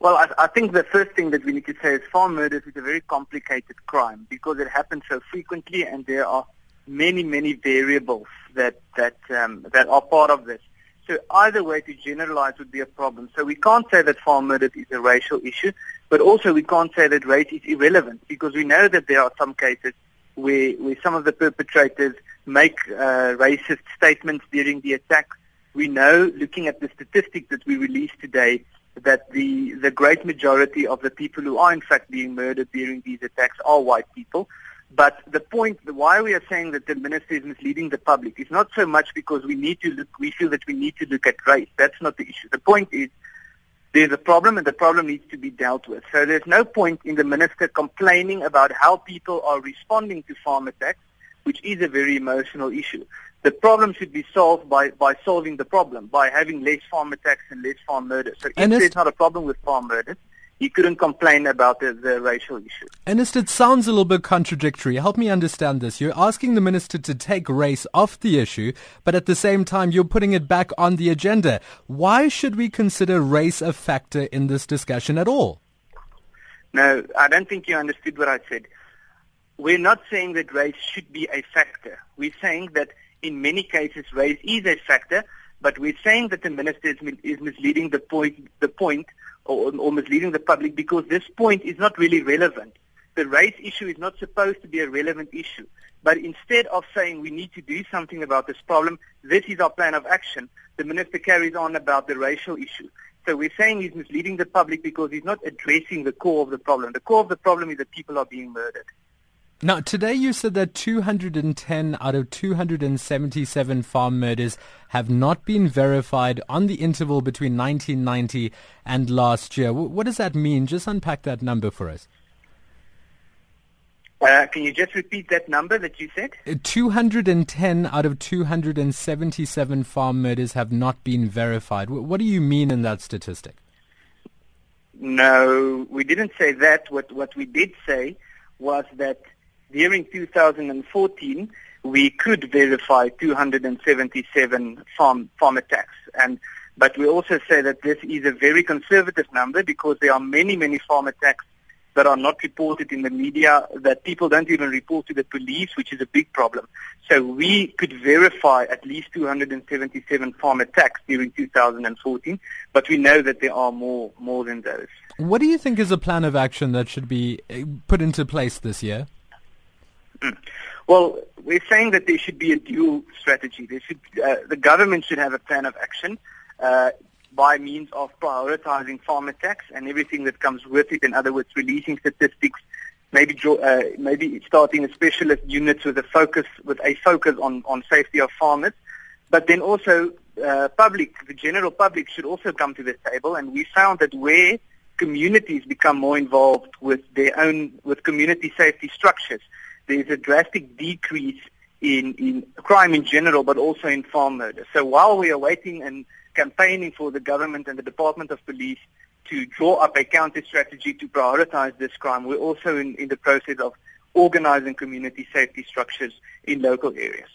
Well, I think the first thing that we need to say is farm murders is a very complicated crime because it happens so frequently and there are many, many variables that are part of this. So either way to generalize would be a problem. So we can't say that farm murder is a racial issue, but also we can't say that race is irrelevant because we know that there are some cases where some of the perpetrators make racist statements during the attack. We know, looking at the statistics that we released today, that the great majority of the people who are in fact being murdered during these attacks are white people. But the point, why we are saying that the minister is misleading the public is not so much because we feel that we need to look at race. That's not the issue. The point is there's a problem and the problem needs to be dealt with. So there's no point in the minister complaining about how people are responding to farm attacks, which is a very emotional issue. The problem should be solved by solving the problem, by having less farm attacks and less farm murders. So if there's not a problem with farm murders, you couldn't complain about the racial issue. Ernst, it sounds a little bit contradictory. Help me understand this. You're asking the minister to take race off the issue, but at the same time, you're putting it back on the agenda. Why should we consider race a factor in this discussion at all? No, I don't think you understood what I said. We're not saying that race should be a factor. We're saying that in many cases race is a factor, but we're saying that the minister is misleading the point, or misleading the public because this point is not really relevant. The race issue is not supposed to be a relevant issue. But instead of saying we need to do something about this problem, this is our plan of action, the minister carries on about the racial issue. So we're saying he's misleading the public because he's not addressing the core of the problem. The core of the problem is that people are being murdered. Now, today you said that 210 out of 277 farm murders have not been verified on the interval between 1990 and last year. What does that mean? Just unpack that number for us. Can you just repeat that number that you said? 210 out of 277 farm murders have not been verified. What do you mean in that statistic? No, we didn't say that. What we did say was that during 2014, we could verify 277 farm attacks. But we also say that this is a very conservative number because there are many, many farm attacks that are not reported in the media, that people don't even report to the police, which is a big problem. So we could verify at least 277 farm attacks during 2014, but we know that there are more than those. What do you think is a plan of action that should be put into place this year? Well, we're saying that there should be a dual strategy. The government should have a plan of action by means of prioritizing farm attacks and everything that comes with it. In other words, releasing statistics, maybe starting a specialist unit with a focus on safety of farmers. But then also, the general public should also come to the table. And we found that where communities become more involved with with community safety structures, there is a drastic decrease in crime in general, but also in farm murder. So while we are waiting and campaigning for the government and the Department of Police to draw up a counter strategy to prioritize this crime, we're also in the process of organizing community safety structures in local areas.